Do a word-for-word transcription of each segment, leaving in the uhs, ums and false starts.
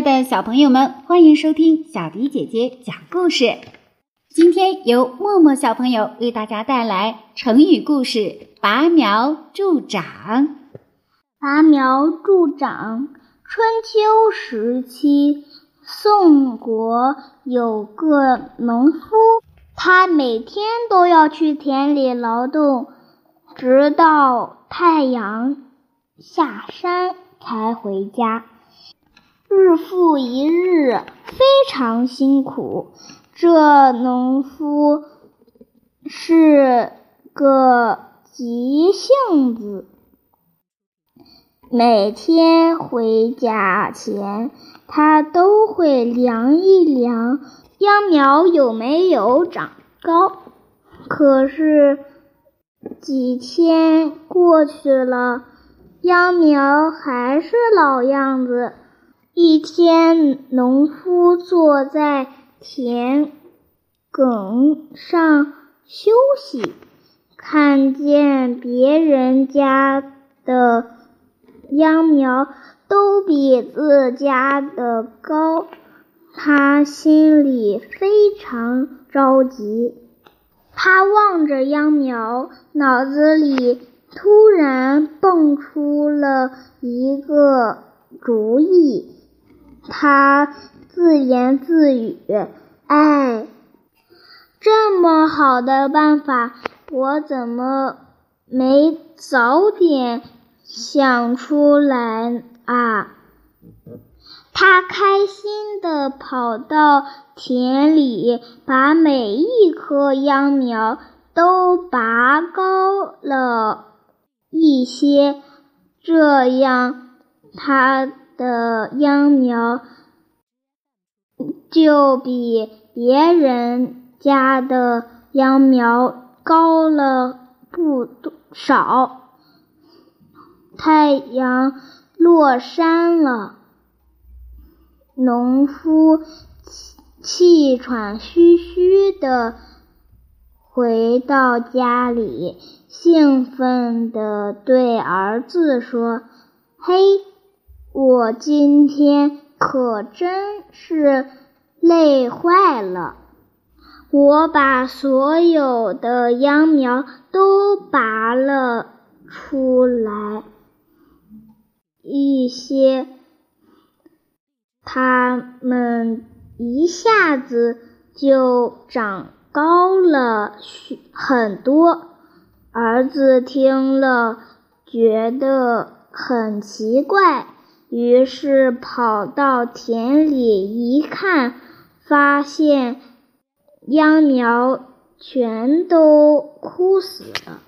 爱的小朋友们，欢迎收听小迪姐姐讲故事。今天由默默小朋友为大家带来成语故事拔苗助长。拔苗助长。春秋时期，宋国有个农夫，他每天都要去田里劳动，直到太阳下山才回家，日复一日，非常辛苦。这农夫是个急性子，每天回家前，他都会量一量秧苗有没有长高。可是几天过去了，秧苗还是老样子。一天，农夫坐在田埂上休息，看见别人家的秧苗都比自家的高，他心里非常着急。他望着秧苗，脑子里突然蹦出了一个主意。他自言自语，哎，这么好的办法，我怎么没早点想出来啊？他开心地跑到田里，把每一棵秧苗都拔高了一些，这样他的秧苗就比别人家的秧苗高了不少。太阳落山了，农夫气喘吁吁地回到家里，兴奋地对儿子说，嘿，我今天可真是累坏了，我把所有的秧苗都拔了出来一些，它们一下子就长高了很多。儿子听了觉得很奇怪，于是跑到田里一看，发现秧苗全都枯死了。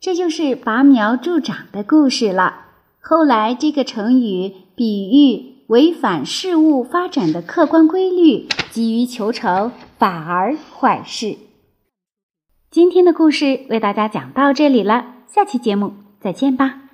这就是拔苗助长的故事了。后来这个成语比喻违反事物发展的客观规律，急于求成，反而坏事。今天的故事为大家讲到这里了，下期节目再见吧。